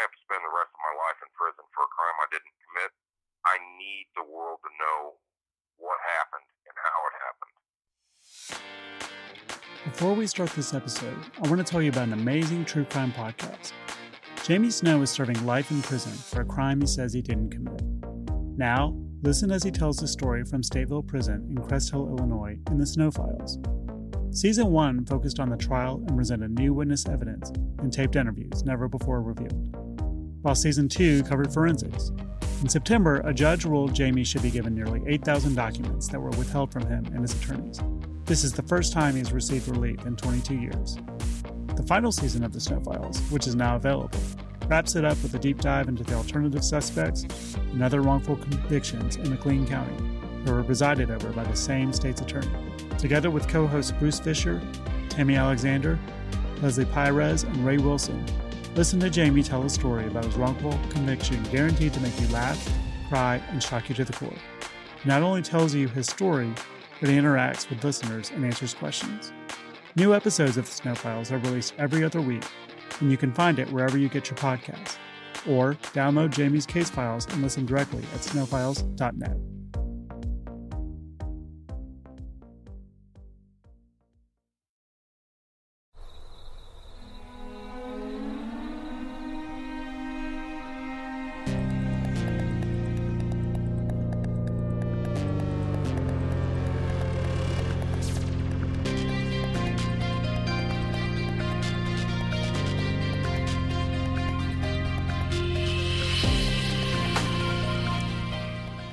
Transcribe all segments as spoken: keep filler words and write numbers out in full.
have to spend the rest of my life in prison for a crime I didn't commit, I need the world to know what happened and how it happened. Before we start this episode, I want to tell you about an amazing true crime podcast. Jamie Snow is serving life in prison for a crime he says he didn't commit. Now, listen as he tells the story from Stateville Prison in Crest Hill, Illinois, in The Snow Files. Season one focused on the trial and presented new witness evidence and taped interviews never before revealed, while Season two covered forensics. In September, a judge ruled Jamie should be given nearly eight thousand documents that were withheld from him and his attorneys. This is the first time he's received relief in twenty-two years. The final season of The Snow Files, which is now available, wraps it up with a deep dive into the alternative suspects and other wrongful convictions in McLean County that were presided over by the same state's attorney. Together with co-hosts Bruce Fisher, Tammy Alexander, Leslie Pires, and Ray Wilson, listen to Jamie tell a story about his wrongful conviction guaranteed to make you laugh, cry, and shock you to the core. He not only tells you his story, but he interacts with listeners and answers questions. New episodes of The Snow Files are released every other week, and you can find it wherever you get your podcasts, or download Jamie's case files and listen directly at snowfiles dot net.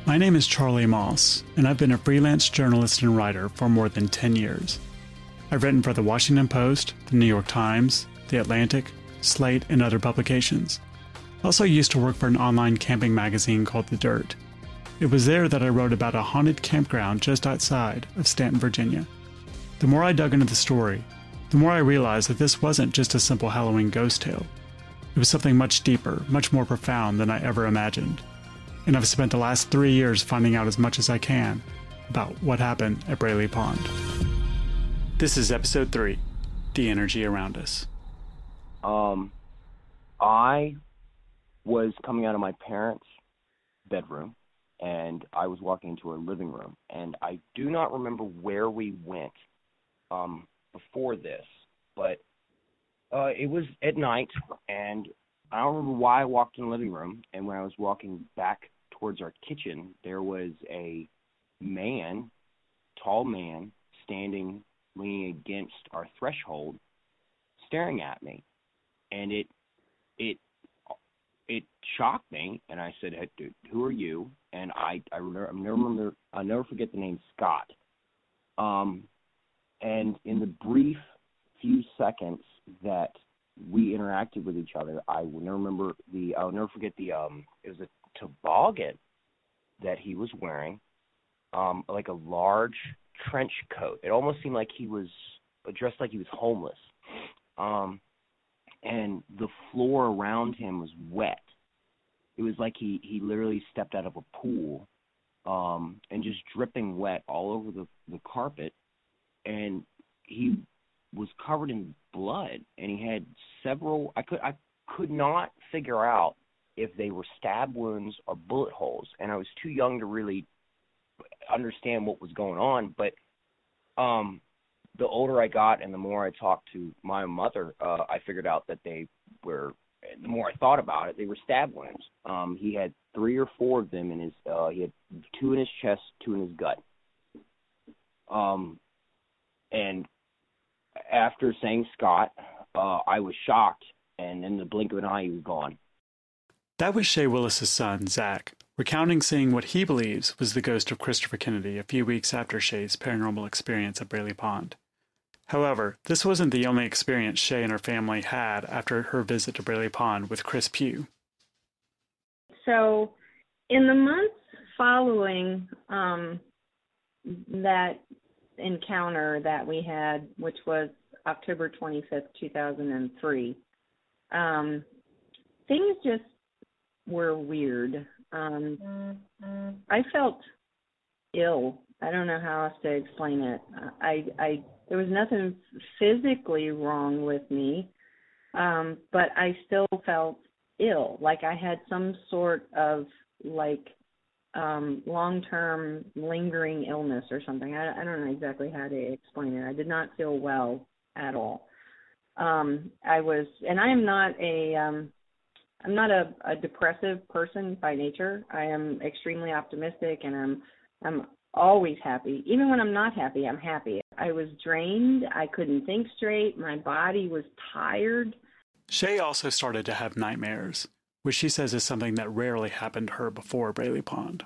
My name is Charlie Moss, and I've been a freelance journalist and writer for more than ten years. I've written for The Washington Post, The New York Times, The Atlantic, Slate, and other publications. I also used to work for an online camping magazine called The Dirt. It was there that I wrote about a haunted campground just outside of Stanton, Virginia. The more I dug into the story, the more I realized that this wasn't just a simple Halloween ghost tale. It was something much deeper, much more profound than I ever imagined. And I've spent the last three years finding out as much as I can about what happened at Braley Pond. This is episode three, The Energy Around Us. Um, I was coming out of my parents' bedroom, and I was walking into our living room, and I do not remember where we went um, before this, but uh, it was at night, and I don't remember why I walked in the living room, and when I was walking back towards our kitchen, there was a man, tall man, standing, leaning against our threshold, staring at me. And it it it shocked me, and I said, hey, dude, who are you? And I, I remember, I remember, I'll never forget the name Scott. Um, and in the brief few seconds that we interacted with each other, I will never remember the, I'll never forget the, um, it was a toboggan that he was wearing, um, like a large trench coat. It almost seemed like he was dressed like he was homeless. Um, and the floor around him was wet. It was like he, he literally stepped out of a pool, um, and just dripping wet all over the, the carpet. And he was covered in blood, and he had several, I could I could not figure out if they were stab wounds or bullet holes, and I was too young to really understand what was going on, but um, the older I got and the more I talked to my mother, uh, I figured out that they were, the more I thought about it, they were stab wounds. Um, he had three or four of them in his, uh, he had two in his chest, two in his gut. Um, and after saying Scott, uh, I was shocked, and in the blink of an eye, he was gone. That was Shea Willis's son, Zach, recounting seeing what he believes was the ghost of Christopher Kennedy a few weeks after Shea's paranormal experience at Braley Pond. However, this wasn't the only experience Shea and her family had after her visit to Braley Pond with Chris Pugh. So, in the months following um, that encounter that we had, which was October twenty-fifth, two thousand three, um, things just were weird. Um, I felt ill. I don't know how else to explain it. I, I, there was nothing physically wrong with me, um, but I still felt ill, like I had some sort of like um, long-term lingering illness or something. I, I don't know exactly how to explain it. I did not feel well at all. Um, I was, and I am not a, um, I'm not a, a depressive person by nature. I am extremely optimistic, and I'm, I'm always happy. Even when I'm not happy, I'm happy. I was drained. I couldn't think straight. My body was tired. Shay also started to have nightmares, which she says is something that rarely happened to her before Braley Pond.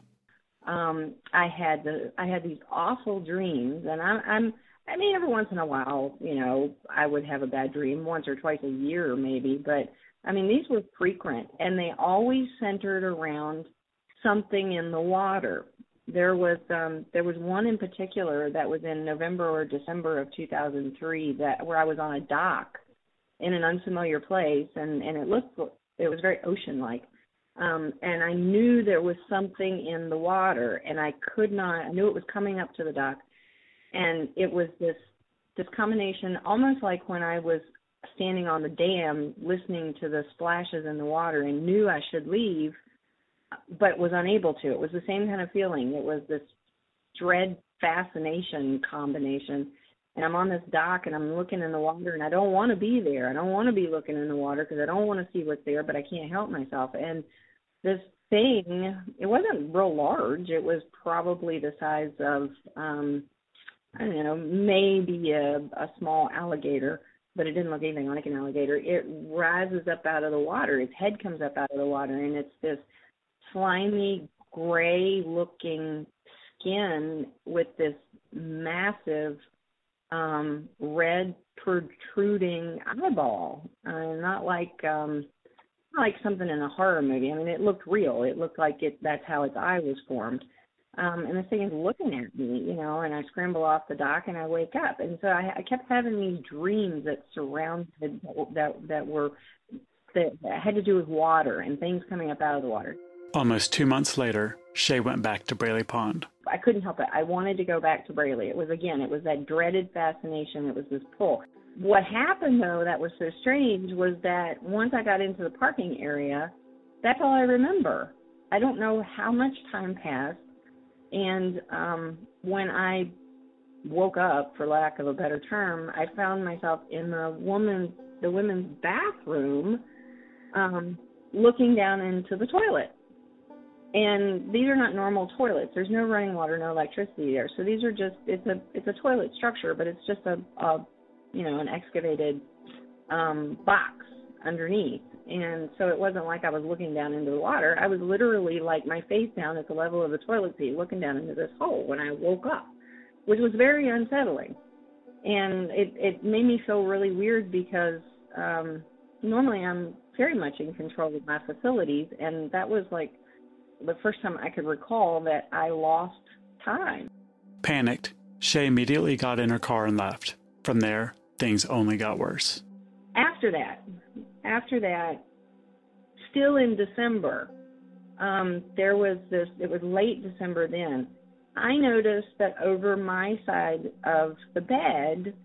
Um, I had the, I had these awful dreams, and I'm, I'm, I mean, every once in a while, you know, I would have a bad dream, once or twice a year maybe, but I mean, these were frequent, and they always centered around something in the water. There was um, there was one in particular that was in November or December of two thousand three that where I was on a dock in an unfamiliar place, and, and it looked it was very ocean-like, um, and I knew there was something in the water, and I could not. I knew it was coming up to the dock, and it was this this combination, almost like when I was standing on the dam listening to the splashes in the water and knew I should leave, but was unable to. It was the same kind of feeling. It was this dread fascination combination. And I'm on this dock and I'm looking in the water and I don't want to be there. I don't want to be looking in the water because I don't want to see what's there, but I can't help myself. And this thing, it wasn't real large. It was probably the size of, um, I don't know, maybe a, a small alligator, but it didn't look anything like an alligator. It rises up out of the water. Its head comes up out of the water, and it's this slimy, gray-looking skin with this massive um, red protruding eyeball. Uh, not like um, not like something in a horror movie. I mean, it looked real. It looked like it. That's how its eye was formed. Um, and this thing is looking at me, you know, and I scramble off the dock and I wake up. And so I, I kept having these dreams that surrounded, that that were, that had to do with water and things coming up out of the water. Almost two months later, Shay went back to Braley Pond. I couldn't help it. I wanted to go back to Braley. It was, again, it was that dreaded fascination. It was this pull. What happened, though, that was so strange was that once I got into the parking area, that's all I remember. I don't know how much time passed. And um, when I woke up, for lack of a better term, I found myself in the woman's, the women's bathroom um, looking down into the toilet. And these are not normal toilets. There's no running water, no electricity there. So these are just, it's a it's a toilet structure, but it's just a, a you know, an excavated um, box underneath. And so it wasn't like I was looking down into the water. I was literally like my face down at the level of the toilet seat looking down into this hole when I woke up, which was very unsettling. And it, it made me feel really weird because um, normally I'm very much in control of my facilities, and that was like the first time I could recall that I lost time. Panicked, Shay immediately got in her car and left. From there, things only got worse. After that... After that, still in December, um, there was this, it was late December then, I noticed that over my side of the bed,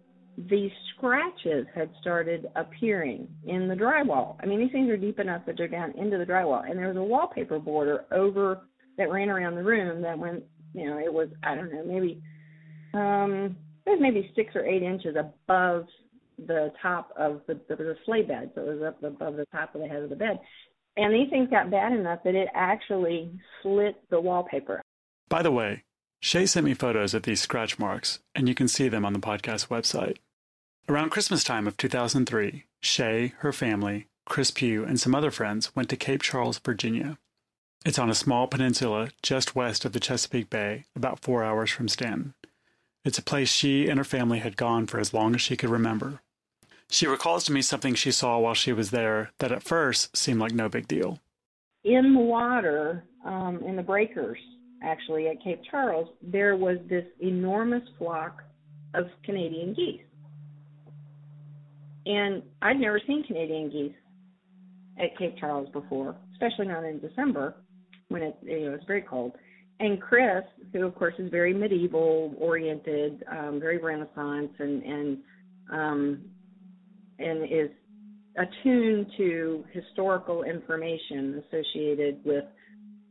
these scratches had started appearing in the drywall. I mean, these things are deep enough that they're down into the drywall. And there was a wallpaper border over that ran around the room that went, you know, it was, I don't know, maybe, um, it was maybe six or eight inches above the top of the, there was a sleigh bed, so it was up above the top of the head of the bed. And these things got bad enough that it actually slit the wallpaper. By the way, Shay sent me photos of these scratch marks, and you can see them on the podcast website. Around Christmas time of two thousand three, Shay, her family, Chris Pugh, and some other friends went to Cape Charles, Virginia. It's on a small peninsula just west of the Chesapeake Bay, about four hours from Stanton. It's a place she and her family had gone for as long as she could remember. She recalls to me something she saw while she was there that at first seemed like no big deal. In the water, um, in the breakers, actually, at Cape Charles, there was this enormous flock of Canadian geese. And I'd never seen Canadian geese at Cape Charles before, especially not in December when it, you know, it's very cold. And Chris, who, of course, is very medieval-oriented, um, very Renaissance, and, and – um, and is attuned to historical information associated with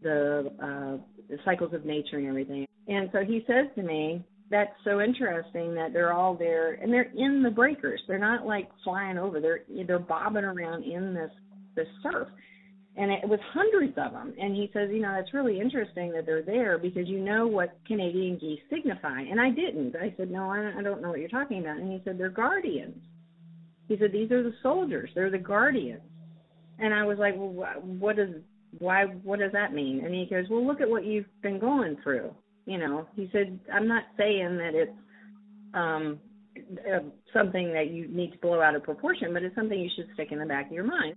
the, uh, the cycles of nature and everything. And so he says to me, that's so interesting that they're all there, and they're in the breakers. They're not, like, flying over. They're, they're bobbing around in this, this surf. And it was hundreds of them. And he says, you know, that's really interesting that they're there because you know what Canadian geese signify. And I didn't. I said, no, I don't know what you're talking about. And he said, they're guardians. He said, these are the soldiers. They're the guardians. And I was like, well, what does, why, what does that mean? And he goes, well, look at what you've been going through. You know, he said, I'm not saying that it's um, something that you need to blow out of proportion, but it's something you should stick in the back of your mind.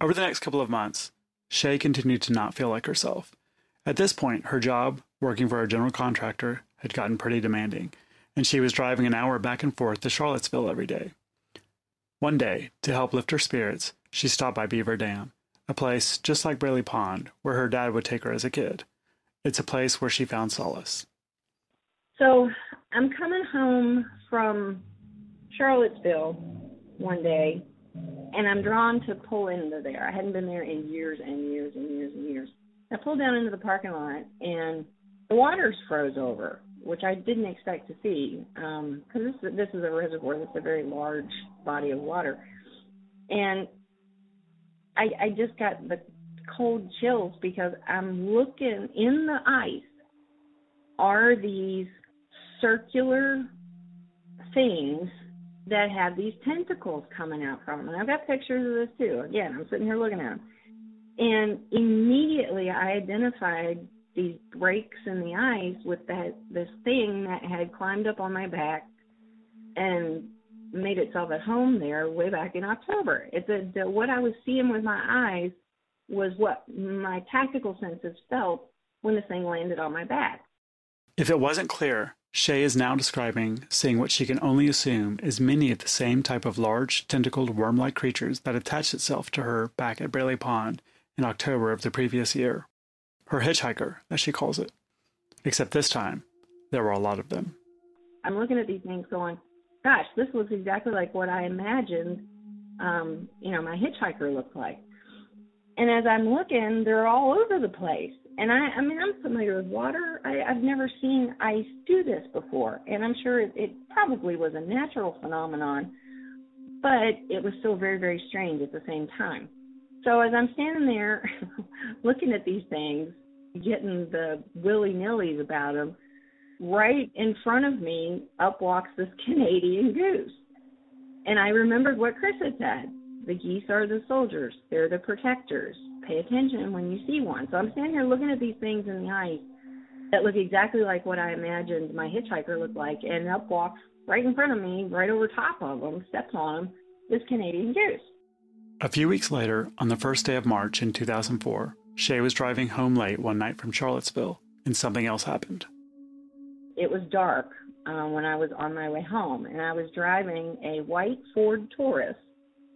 Over the next couple of months, Shay continued to not feel like herself. At this point, her job, working for a general contractor, had gotten pretty demanding, and she was driving an hour back and forth to Charlottesville every day. One day, to help lift her spirits, she stopped by Beaver Dam, a place just like Braley Pond, where her dad would take her as a kid. It's a place where she found solace. So I'm coming home from Charlottesville one day, and I'm drawn to pull into there. I hadn't been there in years and years and years and years. I pulled down into the parking lot, and the waters froze over, which I didn't expect to see, um, because this, this is a reservoir. That's a very large body of water. And I, I just got the cold chills because I'm looking in the ice are these circular things that have these tentacles coming out from them. And I've got pictures of this, too. Again, I'm sitting here looking at them. And immediately I identified these breaks in the ice with that this thing that had climbed up on my back and made itself at home there way back in October. It's a, the, what I was seeing with my eyes was what my tactical senses felt when the thing landed on my back. If it wasn't clear, Shay is now describing seeing what she can only assume is many of the same type of large, tentacled, worm-like creatures that attached itself to her back at Braley Pond in October of the previous year. Her hitchhiker, as she calls it. Except this time, there were a lot of them. I'm looking at these things going, gosh, this looks exactly like what I imagined, um, you know, my hitchhiker looked like. And as I'm looking, they're all over the place. And I, I mean, I'm familiar with water. I, I've never seen ice do this before. And I'm sure it, it probably was a natural phenomenon, but it was still very, very strange at the same time. So as I'm standing there looking at these things, getting the willy-nillys about them, right in front of me up walks this Canadian goose. And I remembered what Chris had said. The geese are the soldiers. They're the protectors. Pay attention when you see one. So I'm standing here looking at these things in the ice that look exactly like what I imagined my hitchhiker looked like, and up walks right in front of me, right over top of them, steps on them, this Canadian goose. A few weeks later, on the first day of March in two thousand four, Shay was driving home late one night from Charlottesville, and something else happened. It was dark uh, when I was on my way home, and I was driving a white Ford Taurus,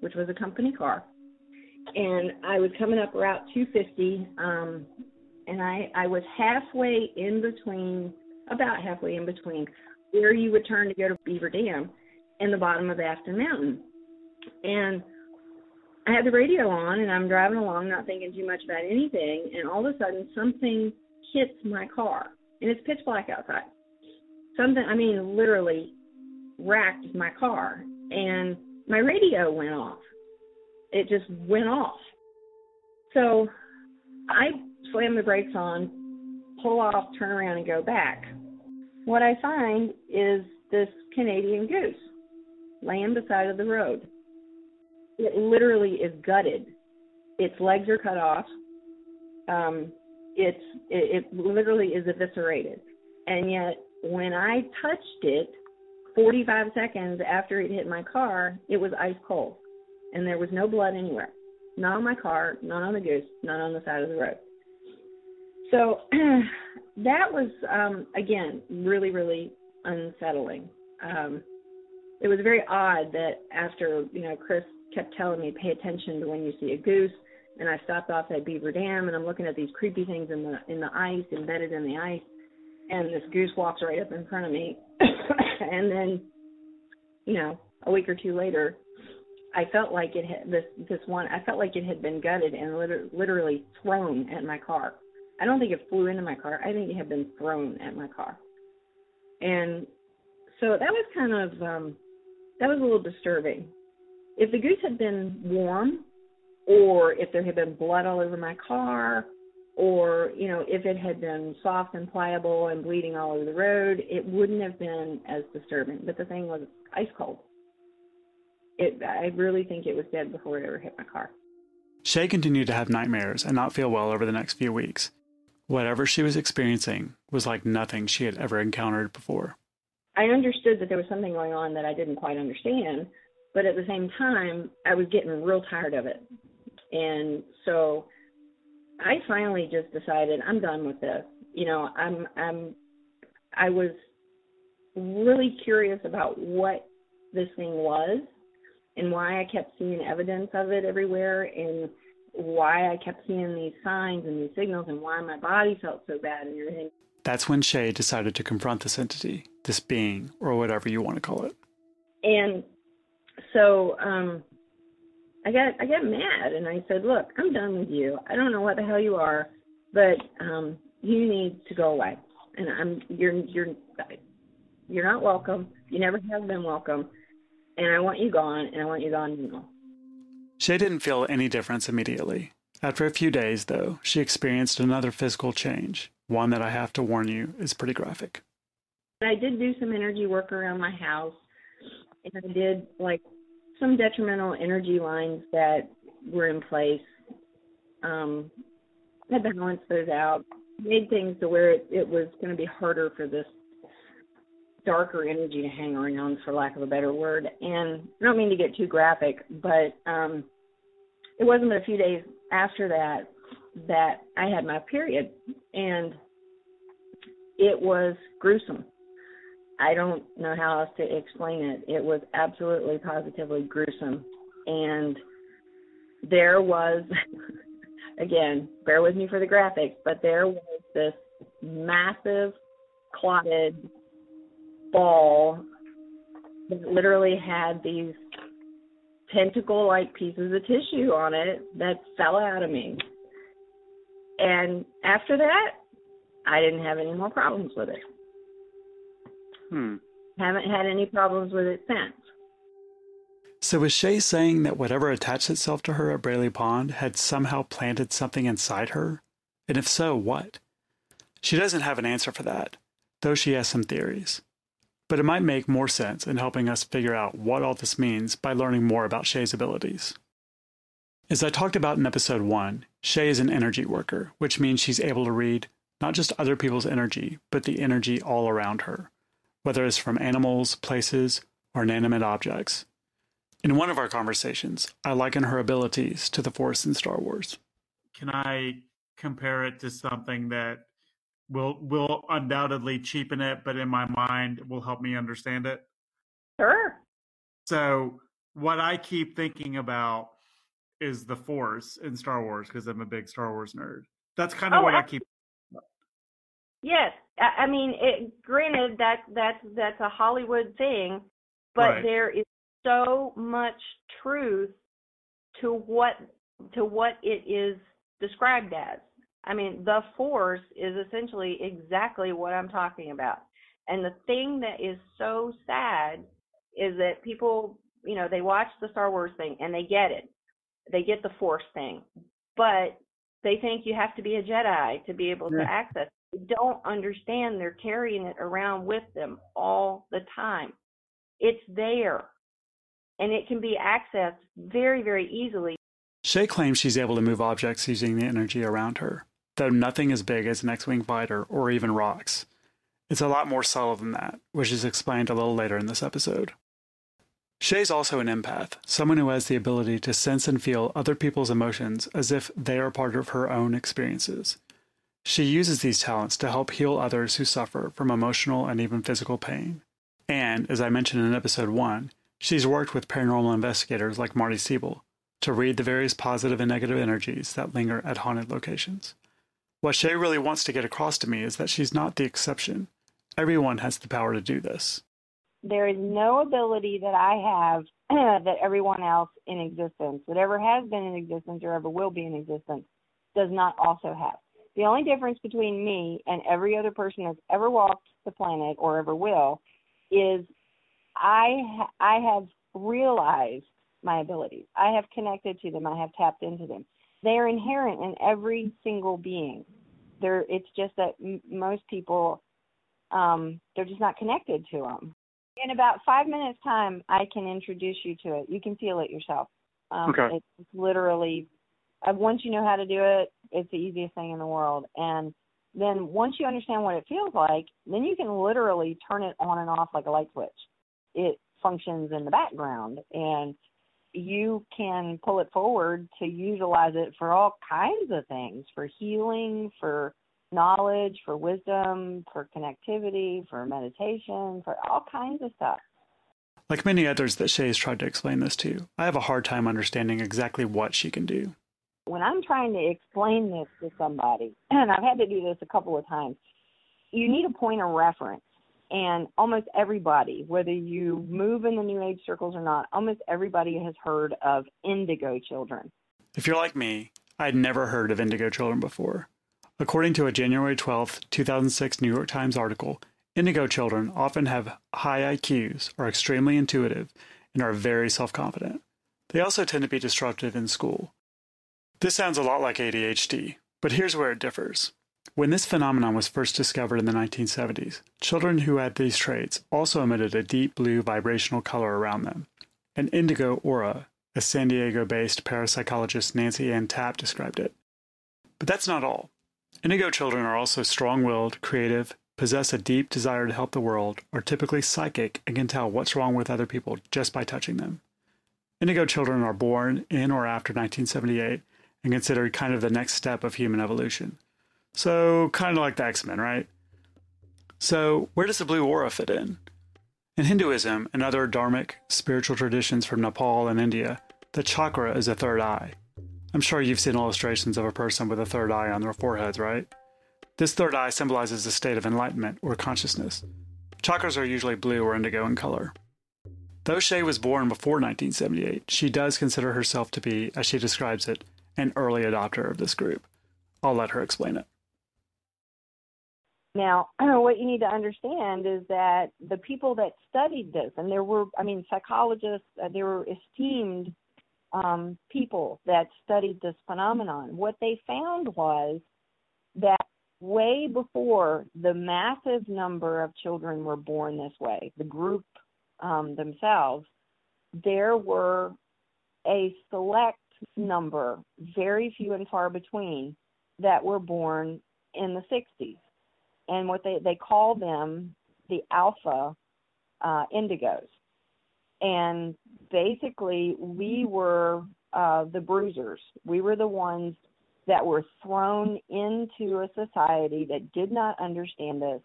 which was a company car. And I was coming up Route two fifty, um, and I, I was halfway in between, about halfway in between, where you would turn to go to Beaver Dam and the bottom of Afton Mountain. And I had the radio on, and I'm driving along, not thinking too much about anything, and all of a sudden something hits my car. And it's pitch black outside. Something, I mean, literally racked my car. And my radio went off. It just went off. So I slam the brakes on, pull off, turn around, and go back. What I find is this Canadian goose laying beside of the road. It literally is gutted. Its legs are cut off. Um, it's it, it literally is eviscerated. And yet when I touched it, forty-five seconds after it hit my car, it was ice cold. And there was no blood anywhere. Not on my car, not on the goose, not on the side of the road. So that was, um, again, really, really unsettling. Um, it was very odd that after, you know, Chris kept telling me, pay attention to when you see a goose, and I stopped off at Beaver Dam, and I'm looking at these creepy things in the in the ice, embedded in the ice, and this goose walks right up in front of me. And then, you know, a week or two later, I felt like it had, this this one, I felt like it had been gutted and liter- literally thrown at my car. I don't think it flew into my car. I think it had been thrown at my car. And so that was kind of, um, that was a little disturbing. If the goose had been warm, or if there had been blood all over my car, or, you know, if it had been soft and pliable and bleeding all over the road, it wouldn't have been as disturbing. But the thing was ice cold. It, I really think it was dead before it ever hit my car. Shay continued to have nightmares and not feel well over the next few weeks. Whatever she was experiencing was like nothing she had ever encountered before. I understood that there was something going on that I didn't quite understand, but at the same time, I was getting real tired of it. And so I finally just decided, I'm done with this. You know, I'm, I'm, I was really curious about what this thing was and why I kept seeing evidence of it everywhere and why I kept seeing these signs and these signals and why my body felt so bad and everything. That's when Shay decided to confront this entity, this being, or whatever you want to call it. And so um, I got I got mad, and I said, look, I'm done with you. I don't know what the hell you are, but um, you need to go away. And I'm you're you're you're not welcome. You never have been welcome. And I want you gone, and I want you gone now. Shay didn't feel any difference immediately. After a few days, though, she experienced another physical change, one that I have to warn you is pretty graphic. I did do some energy work around my house, and I did, like, some detrimental energy lines that were in place. Um, I balanced those out, made things to where it, it was going to be harder for this darker energy to hang around, for lack of a better word. And I don't mean to get too graphic, but um, it wasn't but a few days after that that I had my period, and it was gruesome. I don't know how else to explain it. It was absolutely, positively gruesome. And there was, again, bear with me for the graphics, but there was this massive clotted ball that literally had these tentacle-like pieces of tissue on it that fell out of me. And after that, I didn't have any more problems with it. Hmm. Haven't had any problems with it since. So is Shay saying that whatever attached itself to her at Braley Pond had somehow planted something inside her? And if so, what? She doesn't have an answer for that, though she has some theories. But it might make more sense in helping us figure out what all this means by learning more about Shay's abilities. As I talked about in episode one, Shay is an energy worker, which means she's able to read not just other people's energy, but the energy all around her, whether it's from animals, places, or inanimate objects. In one of our conversations, I liken her abilities to the Force in Star Wars. Can I compare it to something that Will will undoubtedly cheapen it, but in my mind will help me understand it? Sure. So what I keep thinking about is the Force in Star Wars, because I'm a big Star Wars nerd. That's kind of oh, what I, I keep thinking about. Yes. I mean, it, granted, that, that, that's a Hollywood thing, but right. There is so much truth to what to what it is described as. I mean, the Force is essentially exactly what I'm talking about. And the thing that is so sad is that people, you know, they watch the Star Wars thing and they get it. They get the Force thing. But they think you have to be a Jedi to be able yeah. to access it. They don't understand they're carrying it around with them all the time. It's there. And it can be accessed very, very easily. Shay claims she's able to move objects using the energy around her, though nothing as big as an X-Wing fighter or even rocks. It's a lot more subtle than that, which is explained a little later in this episode. Shay's also an empath, someone who has the ability to sense and feel other people's emotions as if they are part of her own experiences. She uses these talents to help heal others who suffer from emotional and even physical pain. And, as I mentioned in episode one, she's worked with paranormal investigators like Marty Siebel to read the various positive and negative energies that linger at haunted locations. What Shay really wants to get across to me is that she's not the exception. Everyone has the power to do this. There is no ability that I that everyone else in existence, whatever has been in existence or ever will be in existence, does not also have. The only difference between me and every other person that's ever walked the planet or ever will is I I have realized my abilities. I have connected to them. I have tapped into them. They are inherent in every single being. They're, it's just that m- most people, um, they're just not connected to them. In about five minutes' time, I can introduce you to it. You can feel it yourself. Um, okay. It's literally, once you know how to do it, it's the easiest thing in the world. And then once you understand what it feels like, then you can literally turn it on and off like a light switch. It functions in the background, and you can pull it forward to utilize it for all kinds of things, for healing, for knowledge, for wisdom, for connectivity, for meditation, for all kinds of stuff. Like many others that Shay's tried to explain this to, I have a hard time understanding exactly what she can do. When I'm trying to explain this to somebody, and I've had to do this a couple of times, you need a point of reference. And almost everybody, whether you move in the New Age circles or not, almost everybody has heard of indigo children. If you're like me, I'd never heard of indigo children before. According to a January twelfth, two thousand six New York Times article, indigo children often have high I Qs, are extremely intuitive, and are very self-confident. They also tend to be disruptive in school. This sounds a lot like A D H D, but here's where it differs. When this phenomenon was first discovered in the nineteen seventies, children who had these traits also emitted a deep blue vibrational color around them, an indigo aura, as San Diego-based parapsychologist Nancy Ann Tapp described it. But that's not all. Indigo children are also strong-willed, creative, possess a deep desire to help the world, are typically psychic, and can tell what's wrong with other people just by touching them. Indigo children are born in or after nineteen seventy-eight and considered kind of the next step of human evolution. So, kind of like the X-Men, right? So, where does the blue aura fit in? In Hinduism and other dharmic spiritual traditions from Nepal and India, the chakra is a third eye. I'm sure you've seen illustrations of a person with a third eye on their foreheads, right? This third eye symbolizes a state of enlightenment or consciousness. Chakras are usually blue or indigo in color. Though Shay was born before nineteen seventy-eight, she does consider herself to be, as she describes it, an early adopter of this group. I'll let her explain it. Now, what you need to understand is that the people that studied this, and there were, I mean, psychologists, uh, there were esteemed um, people that studied this phenomenon. What they found was that way before the massive number of children were born this way, the group um, themselves, there were a select number, very few and far between, that were born in the sixties. And what they, they call them the alpha uh, indigos. And basically, we were uh, the bruisers. We were the ones that were thrown into a society that did not understand us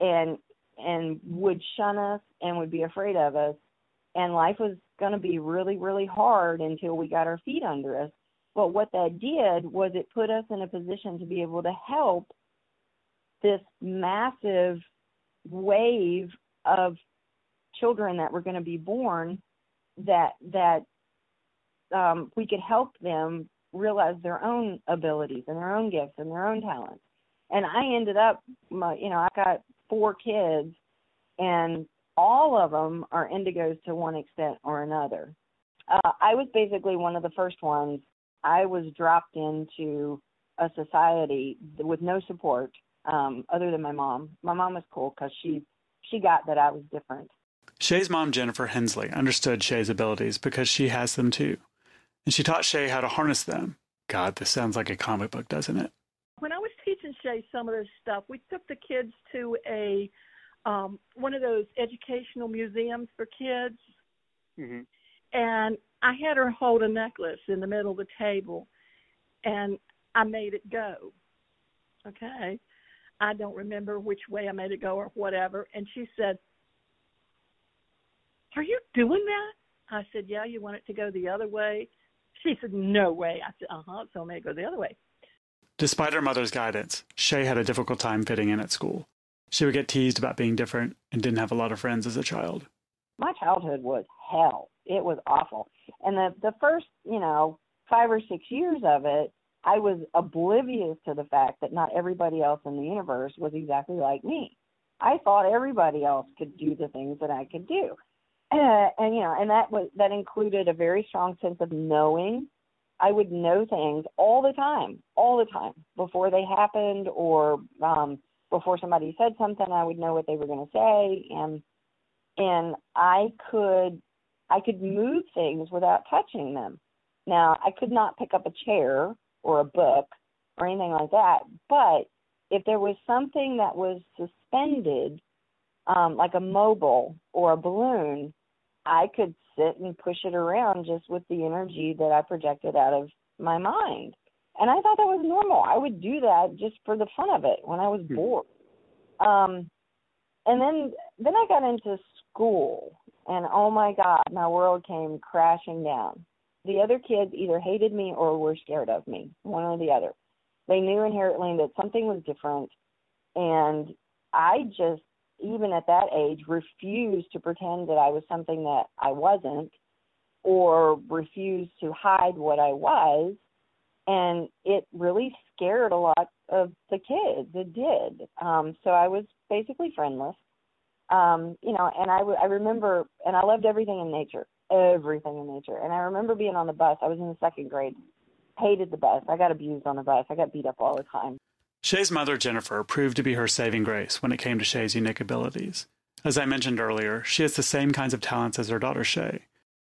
and and would shun us and would be afraid of us. And life was going to be really, really hard until we got our feet under us. But what that did was it put us in a position to be able to help this massive wave of children that were going to be born, that that um, we could help them realize their own abilities and their own gifts and their own talents. And I ended up, my, you know, I've got four kids, and all of them are indigos to one extent or another. Uh, I was basically one of the first ones. I was dropped into a society with no support. Um, other than my mom. My mom was cool because she, she got that I was different. Shay's mom, Jennifer Hensley, understood Shay's abilities because she has them too. And she taught Shay how to harness them. God, this sounds like a comic book, doesn't it? When I was teaching Shay some of this stuff, we took the kids to a um, one of those educational museums for kids. Mm-hmm. And I had her hold a necklace in the middle of the table, and I made it go. Okay. I don't remember which way I made it go or whatever. And she said, "Are you doing that?" I said, "Yeah, you want it to go the other way?" She said, "No way." I said, "Uh-huh, so I made it go the other way." Despite her mother's guidance, Shay had a difficult time fitting in at school. She would get teased about being different and didn't have a lot of friends as a child. My childhood was hell. it was awful. And the, the first, you know, five or six years of it, I was oblivious to the fact that not everybody else in the universe was exactly like me. I thought everybody else could do the things that I could do. Uh, and, you know, and that was, that included a very strong sense of knowing. I would know things all the time, all the time before they happened, or um, before somebody said something, I would know what they were going to say. And, and I could, I could move things without touching them. Now, I could not pick up a chair or a book or anything like that. But if there was something that was suspended, um, like a mobile or a balloon, I could sit and push it around just with the energy that I projected out of my mind. And I thought that was normal. I would do that just for the fun of it when I was bored. Um, and then, then I got into school, and oh my God, my world came crashing down. The other kids either hated me or were scared of me, one or the other. They knew inherently that something was different, and I just, even at that age, refused to pretend that I was something that I wasn't, or refused to hide what I was, and it really scared a lot of the kids. It did. Um, so I was basically friendless, um, you know, and I, w- I remember, and I loved everything in nature. Everything in nature. And I remember being on the bus. I was in the second grade. Hated the bus. I got abused on the bus. I got beat up all the time. Shay's mother, Jennifer, proved to be her saving grace when it came to Shay's unique abilities. As I mentioned earlier, she has the same kinds of talents as her daughter, Shay.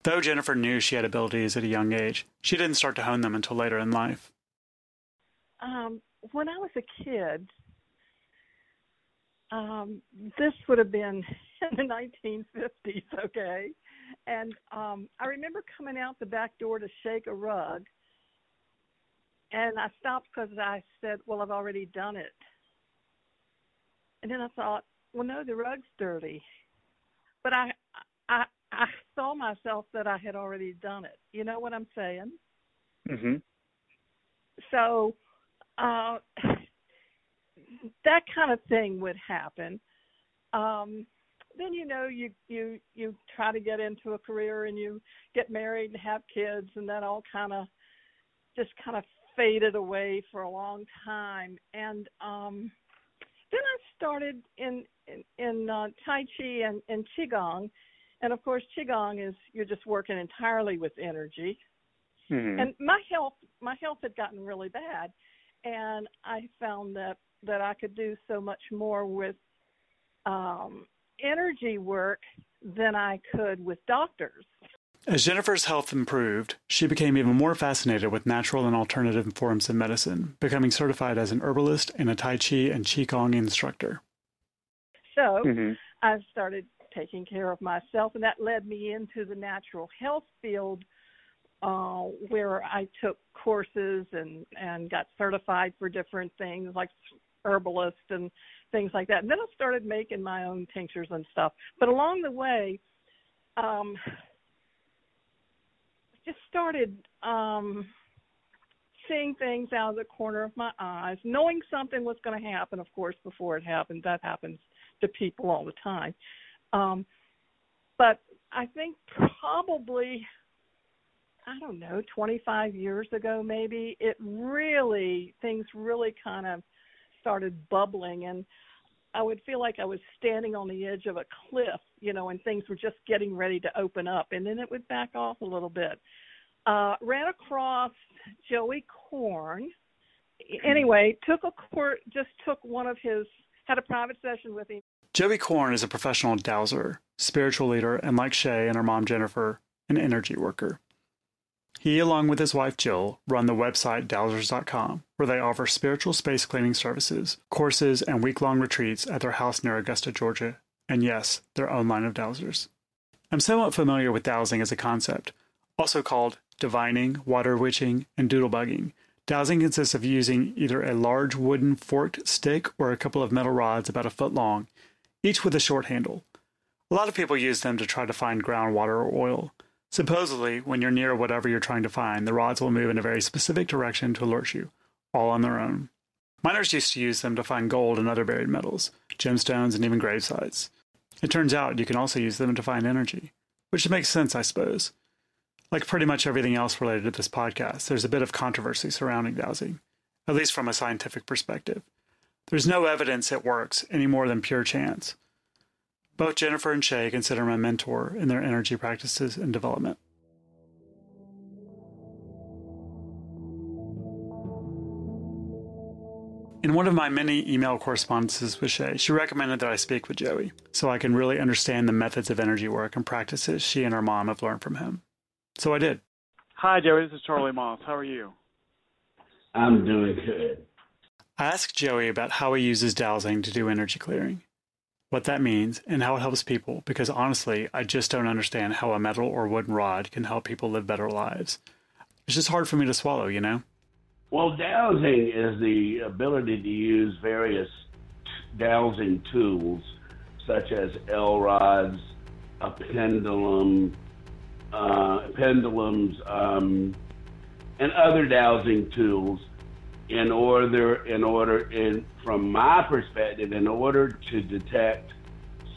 Though Jennifer knew she had abilities at a young age, she didn't start to hone them until later in life. Um, when I was a kid, um, this would have been in the nineteen fifties, okay? And um, I remember coming out the back door to shake a rug, and I stopped because I said, well, I've already done it. And then I thought, well, no, the rug's dirty. But I, I, I saw myself that I had already done it. You know what I'm saying? Mm-hmm. So uh, that kind of thing would happen. Um Then, you know, you, you you try to get into a career and you get married and have kids, and that all kind of just kind of faded away for a long time. And um, then I started in in, in uh, Tai Chi and, and Qigong. And, of course, Qigong is you're just working entirely with energy. Mm-hmm. And my health, my health had gotten really bad, and I found that, that I could do so much more with um, – energy work than I could with doctors. As Jennifer's health improved, she became even more fascinated with natural and alternative forms of medicine, becoming certified as an herbalist and a Tai Chi and Qigong instructor. So mm-hmm. I started taking care of myself, and that led me into the natural health field uh, where I took courses and, and got certified for different things like herbalist and things like that. And then I started making my own tinctures and stuff. But along the way, um, just started um, seeing things out of the corner of my eyes, knowing something was going to happen, of course, before it happened. That happens to people all the time. Um, but I think probably, I don't know, twenty-five years ago maybe, it really, things really kind of started bubbling, and I would feel like I was standing on the edge of a cliff, you know, and things were just getting ready to open up, and then it would back off a little bit. Uh, ran across Joey Korn. Anyway, took a court, just took one of his, had a private session with him. Joey Korn is a professional dowser, spiritual leader, and like Shay and her mom Jennifer, an energy worker. He, along with his wife, Jill, run the website dowsers dot com, where they offer spiritual space cleaning services, courses, and week-long retreats at their house near Augusta, Georgia, and yes, their own line of dowsers. I'm somewhat familiar with dowsing as a concept, also called divining, water witching, and doodlebugging. Dowsing consists of using either a large wooden forked stick or a couple of metal rods about a foot long, each with a short handle. A lot of people use them to try to find groundwater or oil. Supposedly, when you're near whatever you're trying to find, the rods will move in a very specific direction to alert you, all on their own. Miners used to use them to find gold and other buried metals, gemstones, and even grave sites. It turns out you can also use them to find energy. which makes sense, I suppose. Like pretty much everything else related to this podcast, there's a bit of controversy surrounding dowsing, at least from a scientific perspective. There's no evidence it works any more than pure chance. Both Jennifer and Shay consider my mentor in their energy practices and development. In one of my many email correspondences with Shay, she recommended that I speak with Joey so I can really understand the methods of energy work and practices she and her mom have learned from him. So I did. Hi, Joey. This is Charlie Moss. How are you? I'm doing good. I asked Joey about how he uses dowsing to do energy clearing, what that means, and how it helps people, because honestly, I just don't understand how a metal or wooden rod can help people live better lives. It's just hard for me to swallow, you know? Well, dowsing is the ability to use various dowsing tools, such as L rods, a pendulum, uh, pendulums, um, and other dowsing tools in order, in order, in, from my perspective, in order to detect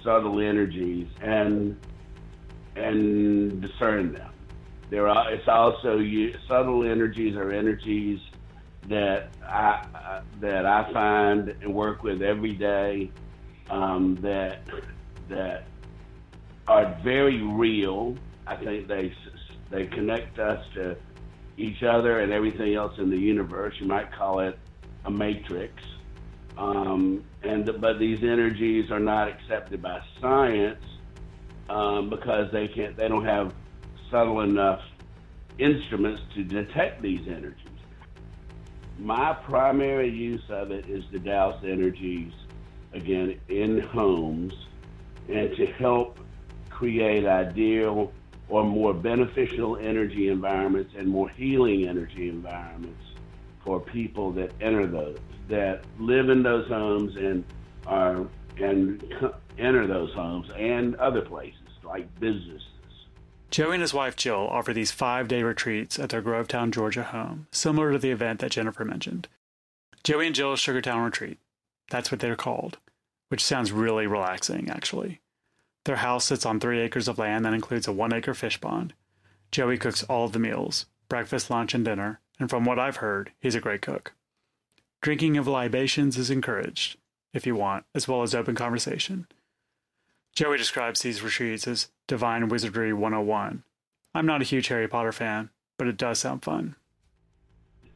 subtle energies and and discern them. There are, it's also subtle energies or energies that I that I find and work with every day, um, that that are very real. I think they they connect us to each other and everything else in the universe. You might call it a matrix. Um, and but these energies are not accepted by science um, because they can't. They don't have subtle enough instruments to detect these energies. My primary use of it is to douse energies, again, in homes, and to help create ideal or more beneficial energy environments and more healing energy environments for people that enter those, that live in those homes and are and enter those homes and other places like businesses. Joey and his wife Jill offer these five-day retreats at their Grovetown, Georgia home, similar to the event that Jennifer mentioned. Joey and Jill's Sugartown Retreat, that's what they're called, which sounds really relaxing, actually. Their house sits on three acres of land that includes a one-acre fish pond. Joey cooks all of the meals, breakfast, lunch, and dinner, and from what I've heard, he's a great cook. Drinking of libations is encouraged, if you want, as well as open conversation. Joey describes these retreats as Divine Wizardry one oh one. I'm not a huge Harry Potter fan, but it does sound fun.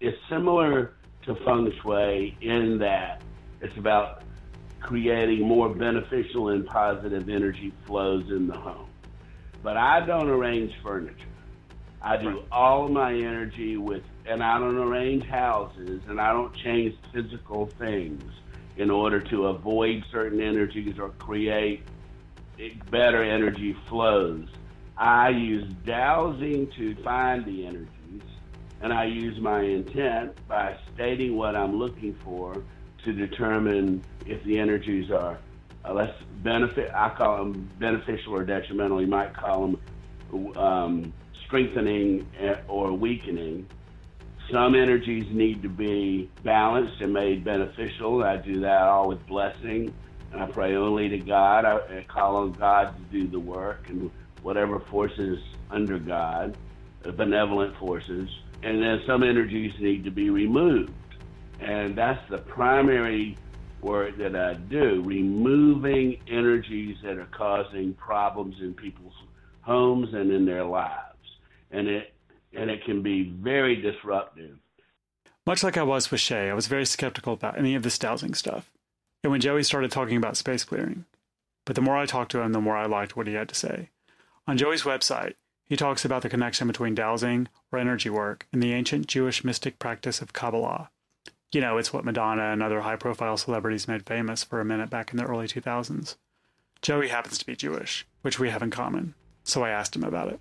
It's similar to feng shui in that it's about creating more beneficial and positive energy flows in the home. But I don't arrange furniture. I do all of my energy with, and I don't arrange houses, and I don't change physical things in order to avoid certain energies or create It better energy flows. I use dowsing to find the energies, and I use my intent by stating what I'm looking for to determine if the energies are uh, less benefit. I call them beneficial or detrimental. You might call them um, strengthening or weakening. Some energies need to be balanced and made beneficial. I do that all with blessing. I pray only to God. I call on God to do the work and whatever forces under God, benevolent forces. And then some energies need to be removed. And that's the primary work that I do, removing energies that are causing problems in people's homes and in their lives. And it, and it can be very disruptive. Much like I was with Shay, I was very skeptical about any of this dowsing stuff. And when Joey started talking about space clearing. But the more I talked to him, the more I liked what he had to say. On Joey's website, he talks about the connection between dowsing or energy work and the ancient Jewish mystic practice of Kabbalah. You know, it's what Madonna and other high-profile celebrities made famous for a minute back in the early two thousands. Joey happens to be Jewish, which we have in common, so I asked him about it.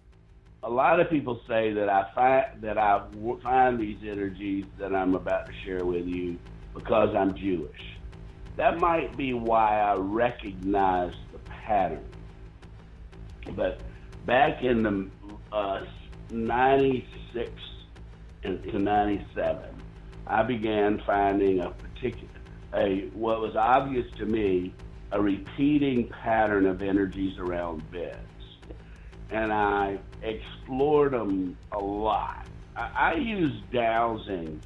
A lot of people say that I find, that I find these energies that I'm about to share with you because I'm Jewish. That might be why I recognize the pattern. But back in the uh, ninety-six to ninety-seven, I began finding a particular, a what was obvious to me, a repeating pattern of energies around beds. and I explored them a lot. I, I use dowsing.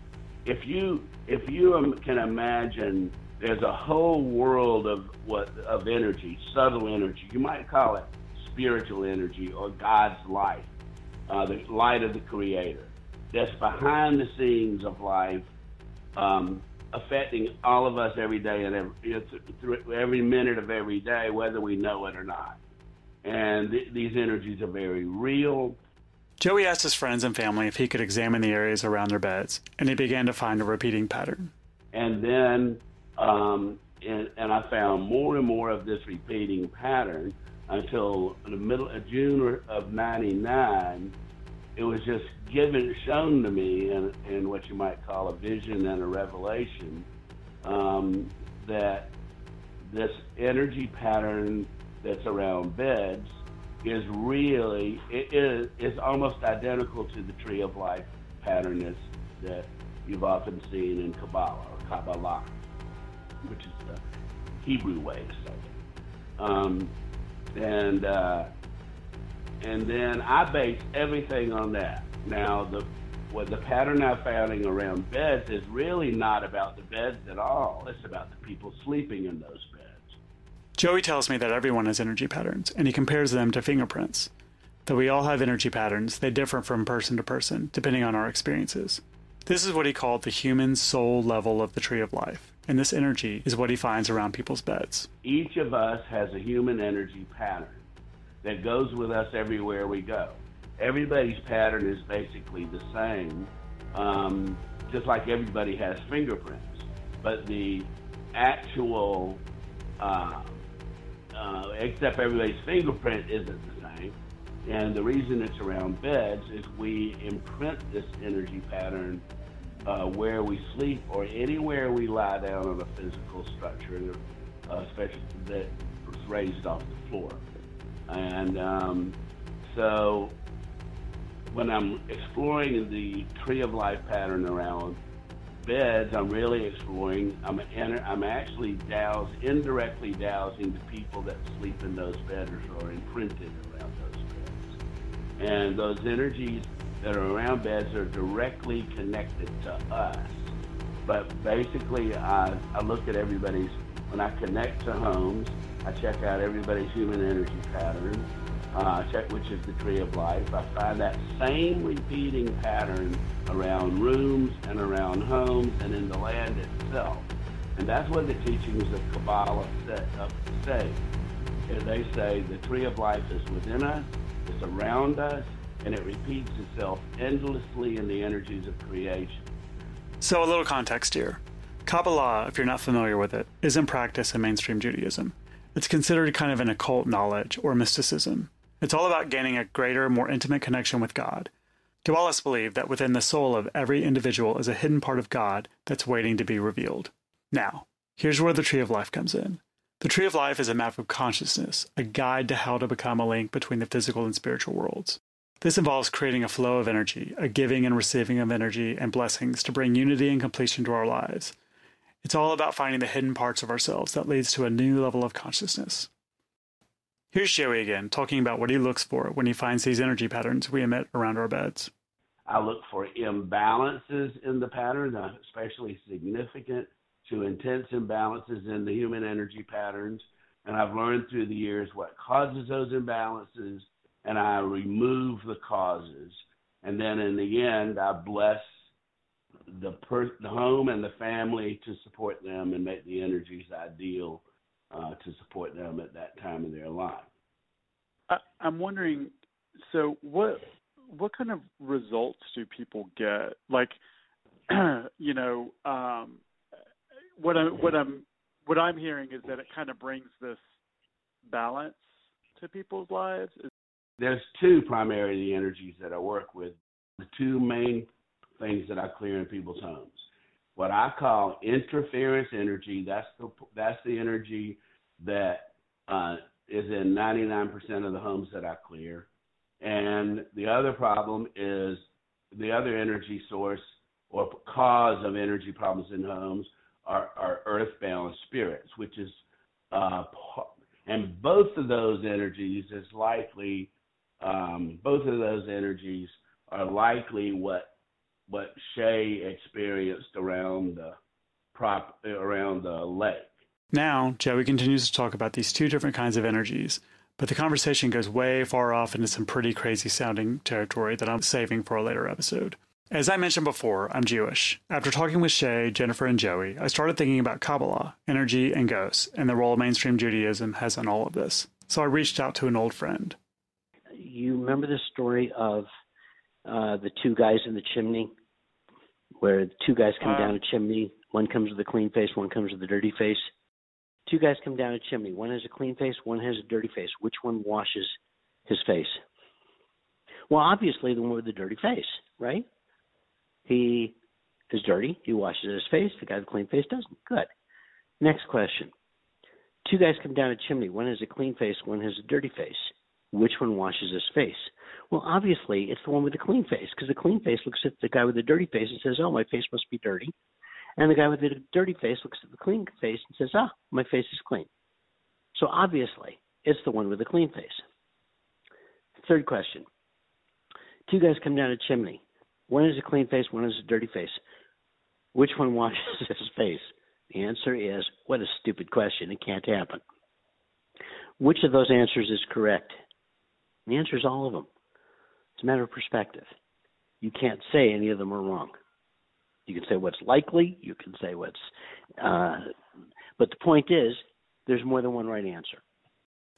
If you if you can imagine, there's a whole world of what of energy, subtle energy. You might call it spiritual energy or God's light, uh, the light of the Creator. That's behind the scenes of life, um, affecting all of us every day and every, you know, through every minute of every day, whether we know it or not. And th- these energies are very real. Joey asked his friends and family if he could examine the areas around their beds, and he began to find a repeating pattern. And then, um, and, and I found more and more of this repeating pattern until the middle of June of ninety-nine. It was just given, shown to me in, in what you might call a vision and a revelation, um, that this energy pattern that's around beds is really, it is it's almost identical to the Tree of Life pattern that's, that you've often seen in Kabbalah, or Kabbalah, which is the Hebrew way of saying it. Um, and, uh, And then I based everything on that. Now, the what the pattern I'm finding around beds is really not about the beds at all. It's about the people sleeping in those beds. Joey tells me that everyone has energy patterns, and he compares them to fingerprints. Though we all have energy patterns, they differ from person to person, depending on our experiences. This is what he called the human soul level of the Tree of Life, and this energy is what he finds around people's beds. Each of us has a human energy pattern that goes with us everywhere we go. Everybody's pattern is basically the same, um, just like everybody has fingerprints. But the actual, uh, uh, except everybody's fingerprint isn't the same. And the reason it's around beds is we imprint this energy pattern uh, where we sleep or anywhere we lie down on a physical structure, uh, especially that's raised off the floor. And um, so when I'm exploring the Tree of Life pattern around beds, I'm really exploring, I'm enter, I'm actually douse, indirectly dowsing the people that sleep in those beds or are imprinted around those beds. And those energies that are around beds are directly connected to us. But basically, I, I look at everybody's, when I connect to homes, I check out everybody's human energy pattern. Uh, I check which is the Tree of Life. I find that same repeating pattern around rooms and around homes and in the land itself. And that's what the teachings of Kabbalah set up to say. And they say the Tree of Life is within us, it's around us, and it repeats itself endlessly in the energies of creation. So a little context here. Kabbalah, if you're not familiar with it, is in practice in mainstream Judaism. It's considered kind of an occult knowledge or mysticism. It's all about gaining a greater, more intimate connection with God. Kabbalists believe that within the soul of every individual is a hidden part of God that's waiting to be revealed. Now, here's where the Tree of Life comes in. The Tree of Life is a map of consciousness, a guide to how to become a link between the physical and spiritual worlds. This involves creating a flow of energy, a giving and receiving of energy and blessings to bring unity and completion to our lives. It's all about finding the hidden parts of ourselves that leads to a new level of consciousness. Here's Joey again, talking about what he looks for when he finds these energy patterns we emit around our beds. I look for imbalances in the pattern, especially significant to intense imbalances in the human energy patterns. And I've learned through the years what causes those imbalances, and I remove the causes. And then in the end, I bless The, per- the home and the family to support them and make the energies ideal uh, to support them at that time in their life. I, I'm wondering, so what what kind of results do people get? Like, you know, um, what I'm what I'm what I'm hearing is that it kind of brings this balance to people's lives. There's two primary energies that I work with. The two main things that I clear in people's homes. What I call interference energy, that's the that's the energy that uh, is in ninety-nine percent of the homes that I clear. And the other problem is the other energy source or cause of energy problems in homes are, are earthbound spirits, which is, uh, and both of those energies is likely Um, both of those energies are likely what what Shay experienced around the prop around the lake. Now, Joey continues to talk about these two different kinds of energies, but the conversation goes way far off into some pretty crazy sounding territory that I'm saving for a later episode. As I mentioned before, I'm Jewish. After talking with Shay, Jennifer, and Joey, I started thinking about Kabbalah, energy, and ghosts, and the role mainstream Judaism has on all of this. So I reached out to an old friend. You remember the story of uh, the two guys in the chimney, where the two guys come uh, down a chimney, one comes with a clean face, one comes with a dirty face? Two guys come down a chimney. One has a clean face, one has a dirty face. Which one washes his face? Well, obviously the one with the dirty face, right? He is dirty. He washes his face. The guy with a clean face doesn't. Good. Next question. Two guys come down a chimney. One has a clean face, one has a dirty face. Which one washes his face? Well, obviously it's the one with the clean face, because the clean face looks at the guy with the dirty face and says, oh, my face must be dirty. And the guy with the dirty face looks at the clean face and says, ah, my face is clean. So obviously it's the one with the clean face. Third question. Two guys come down a chimney. One is a clean face, one is a dirty face. Which one washes his face? The answer is, what a stupid question. It can't happen. Which of those answers is correct? The answer is all of them. It's a matter of perspective. You can't say any of them are wrong. You can say what's likely. You can say what's uh, – but the point is there's more than one right answer.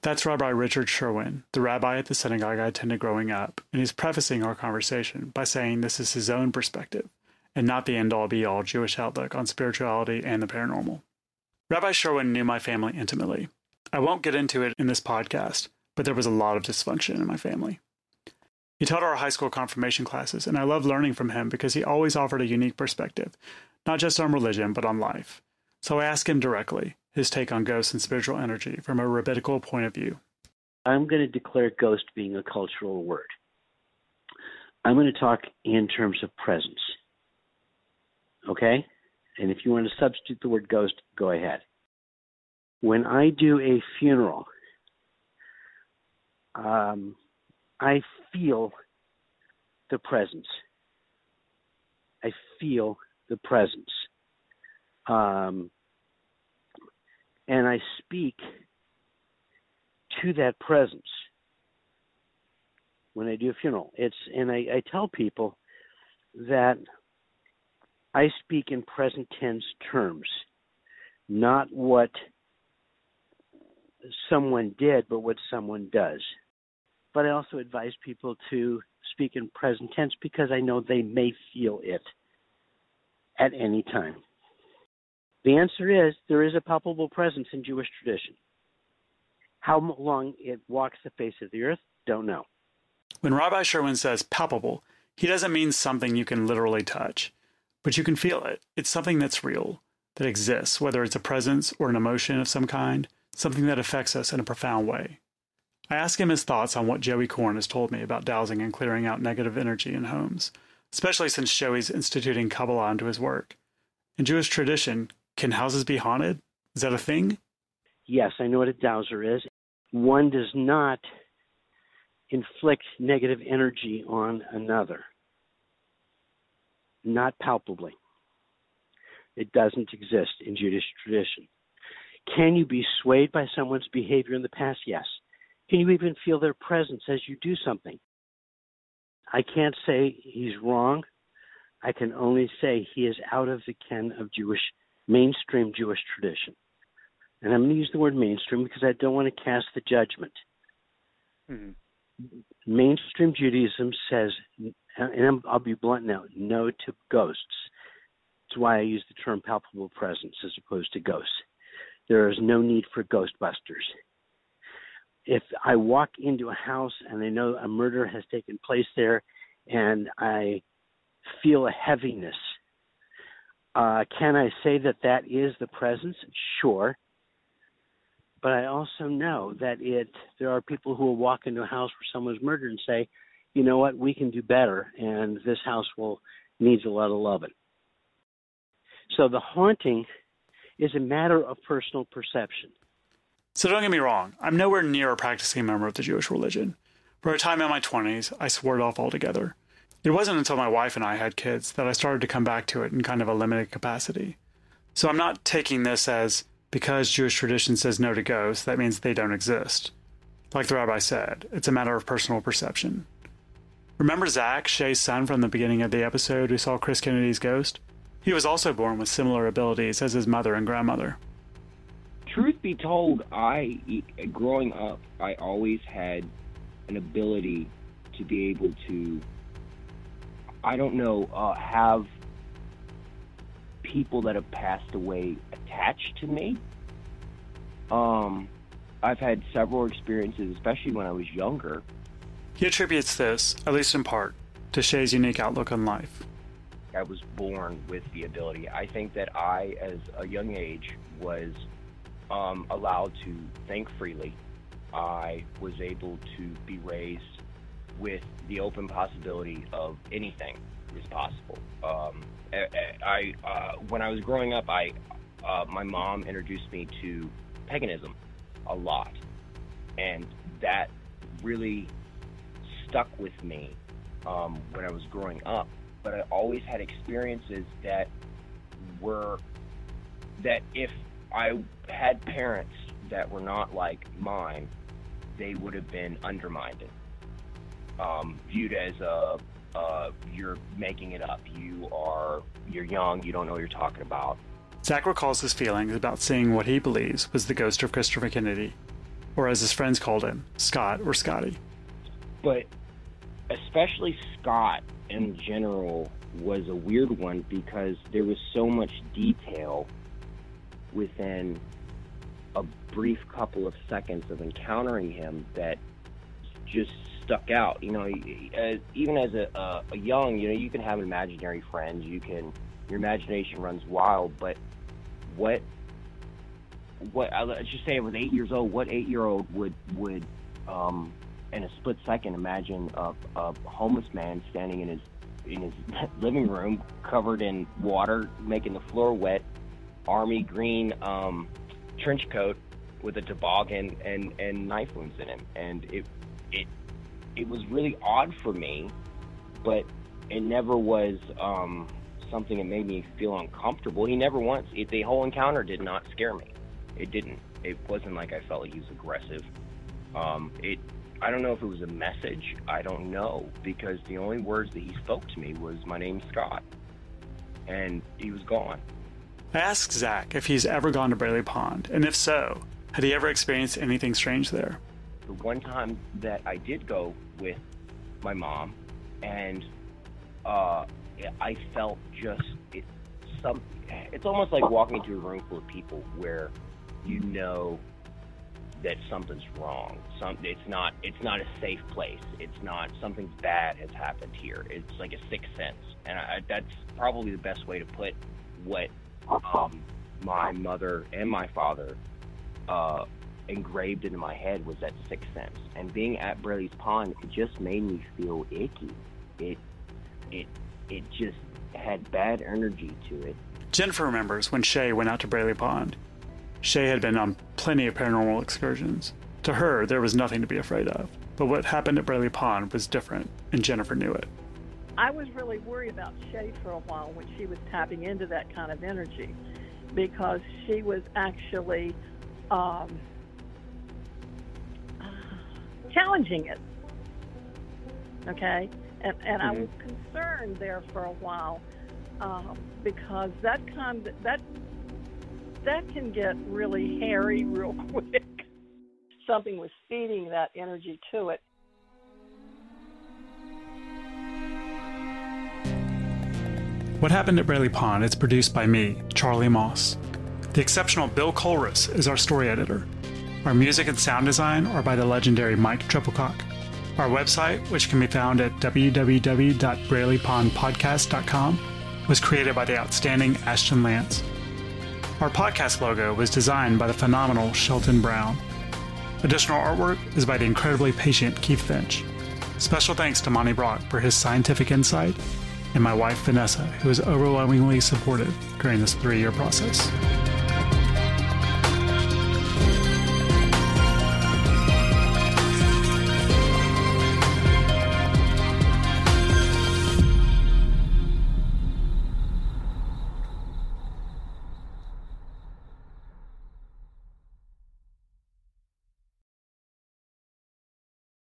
That's Rabbi Richard Sherwin, the rabbi at the synagogue I attended growing up, and he's prefacing our conversation by saying this is his own perspective and not the end-all be-all Jewish outlook on spirituality and the paranormal. Rabbi Sherwin knew my family intimately. I won't get into it in this podcast, but there was a lot of dysfunction in my family. He taught our high school confirmation classes, and I loved learning from him because he always offered a unique perspective, not just on religion, but on life. So I asked him directly his take on ghosts and spiritual energy from a rabbinical point of view. I'm going to declare ghost being a cultural word. I'm going to talk in terms of presence. Okay? And if you want to substitute the word ghost, go ahead. When I do a funeral, um, I feel the presence. I feel the presence. Um, and I speak to that presence when I do a funeral. It's and I, I tell people that I speak in present tense terms, not what someone did, but what someone does. But I also advise people to speak in present tense because I know they may feel it at any time. The answer is there is a palpable presence in Jewish tradition. How long it walks the face of the earth, don't know. When Rabbi Sherwin says palpable, he doesn't mean something you can literally touch, but you can feel it. It's something that's real, that exists, whether it's a presence or an emotion of some kind, something that affects us in a profound way. I ask him his thoughts on what Joey Korn has told me about dowsing and clearing out negative energy in homes, especially since Joey's instituting Kabbalah into his work. In Jewish tradition, can houses be haunted? Is that a thing? Yes, I know what a dowser is. One does not inflict negative energy on another. Not palpably. It doesn't exist in Jewish tradition. Can you be swayed by someone's behavior in the past? Yes. Can you even feel their presence as you do something? I can't say he's wrong. I can only say he is out of the ken of Jewish, mainstream Jewish tradition. And I'm going to use the word mainstream because I don't want to cast the judgment. Mm-hmm. Mainstream Judaism says, and I'll be blunt now, no to ghosts. That's why I use the term palpable presence as opposed to ghosts. There is no need for ghostbusters. If I walk into a house and I know a murder has taken place there and I feel a heaviness, uh, can I say that that is the presence? Sure. But I also know that it. there are people who will walk into a house where someone's murdered and say, you know what, we can do better, and this house will needs a lot of loving. So the haunting is a matter of personal perception. So don't get me wrong, I'm nowhere near a practicing member of the Jewish religion. By the time in my twenties, I swore it off altogether. It wasn't until my wife and I had kids that I started to come back to it in kind of a limited capacity. So I'm not taking this as, because Jewish tradition says no to ghosts, that means they don't exist. Like the rabbi said, it's a matter of personal perception. Remember Zach, Shay's son from the beginning of the episode who saw Chris Kennedy's ghost? He was also born with similar abilities as his mother and grandmother. Truth be told, I, growing up, I always had an ability to be able to, I don't know, uh, have people that have passed away attached to me. Um, I've had several experiences, especially when I was younger. He attributes this, at least in part, to Shay's unique outlook on life. I was born with the ability. I think that I, as a young age, was um, allowed to think freely. I was able to be raised with the open possibility of anything is possible. Um, I, I uh, when I was growing up, I uh, my mom introduced me to paganism a lot, and that really stuck with me um, when I was growing up. But I always had experiences that were, that if I had parents that were not like mine, they would have been undermined, um, viewed as a, uh, you're making it up, you are, you're young, you don't know what you're talking about. Zach recalls his feelings about seeing what he believes was the ghost of Christopher Kennedy, or as his friends called him, Scott or Scotty. But especially Scott in general was a weird one because there was so much detail within a brief couple of seconds of encountering him that just stuck out. You know, as, even as a, a, a young, you know, you can have imaginary friends, you can, your imagination runs wild, but what, what, let's just say I was eight years old, what eight-year-old would, would, um, in a split second, imagine a, a homeless man standing in his in his living room, covered in water, making the floor wet, army green um, trench coat with a toboggan and, and, and knife wounds in him. And it it it was really odd for me, but it never was um, something that made me feel uncomfortable. He never once, it, the whole encounter did not scare me. It didn't. It wasn't like I felt like he was aggressive. Um, it. I don't know if it was a message. I don't know, because the only words that he spoke to me was, my name's Scott, and he was gone. I asked Zach if he's ever gone to Braley Pond, and if so, had he ever experienced anything strange there? The one time that I did go with my mom, and uh, I felt just, it, some, it's almost like walking into a room full of people where you know that something's wrong. Some, it's not. It's not a safe place. It's not. Something bad has happened here. It's like a sixth sense, and I, that's probably the best way to put what um, my mother and my father uh, engraved into my head was that sixth sense. And being at Braley's Pond, it just made me feel icky. It, it, it just had bad energy to it. Jennifer remembers when Shay went out to Braley Pond. Shay had been on plenty of paranormal excursions. To her, there was nothing to be afraid of. But what happened at Braley Pond was different, and Jennifer knew it. I was really worried about Shay for a while when she was tapping into that kind of energy, because she was actually um, challenging it, okay? And, and mm-hmm. I was concerned there for a while um, because that kind of... That, That can get really hairy real quick. Something was feeding that energy to it. What Happened at Braley Pond is produced by me, Charlie Moss. The exceptional Bill Colrus is our story editor. Our music and sound design are by the legendary Mike Triplecock. Our website, which can be found at w w w dot braley pond podcast dot com, was created by the outstanding Ashton Lance. Our podcast logo was designed by the phenomenal Shelton Brown. Additional artwork is by the incredibly patient Keith Finch. Special thanks to Monty Brock for his scientific insight, and my wife Vanessa, who was overwhelmingly supportive during this three-year process.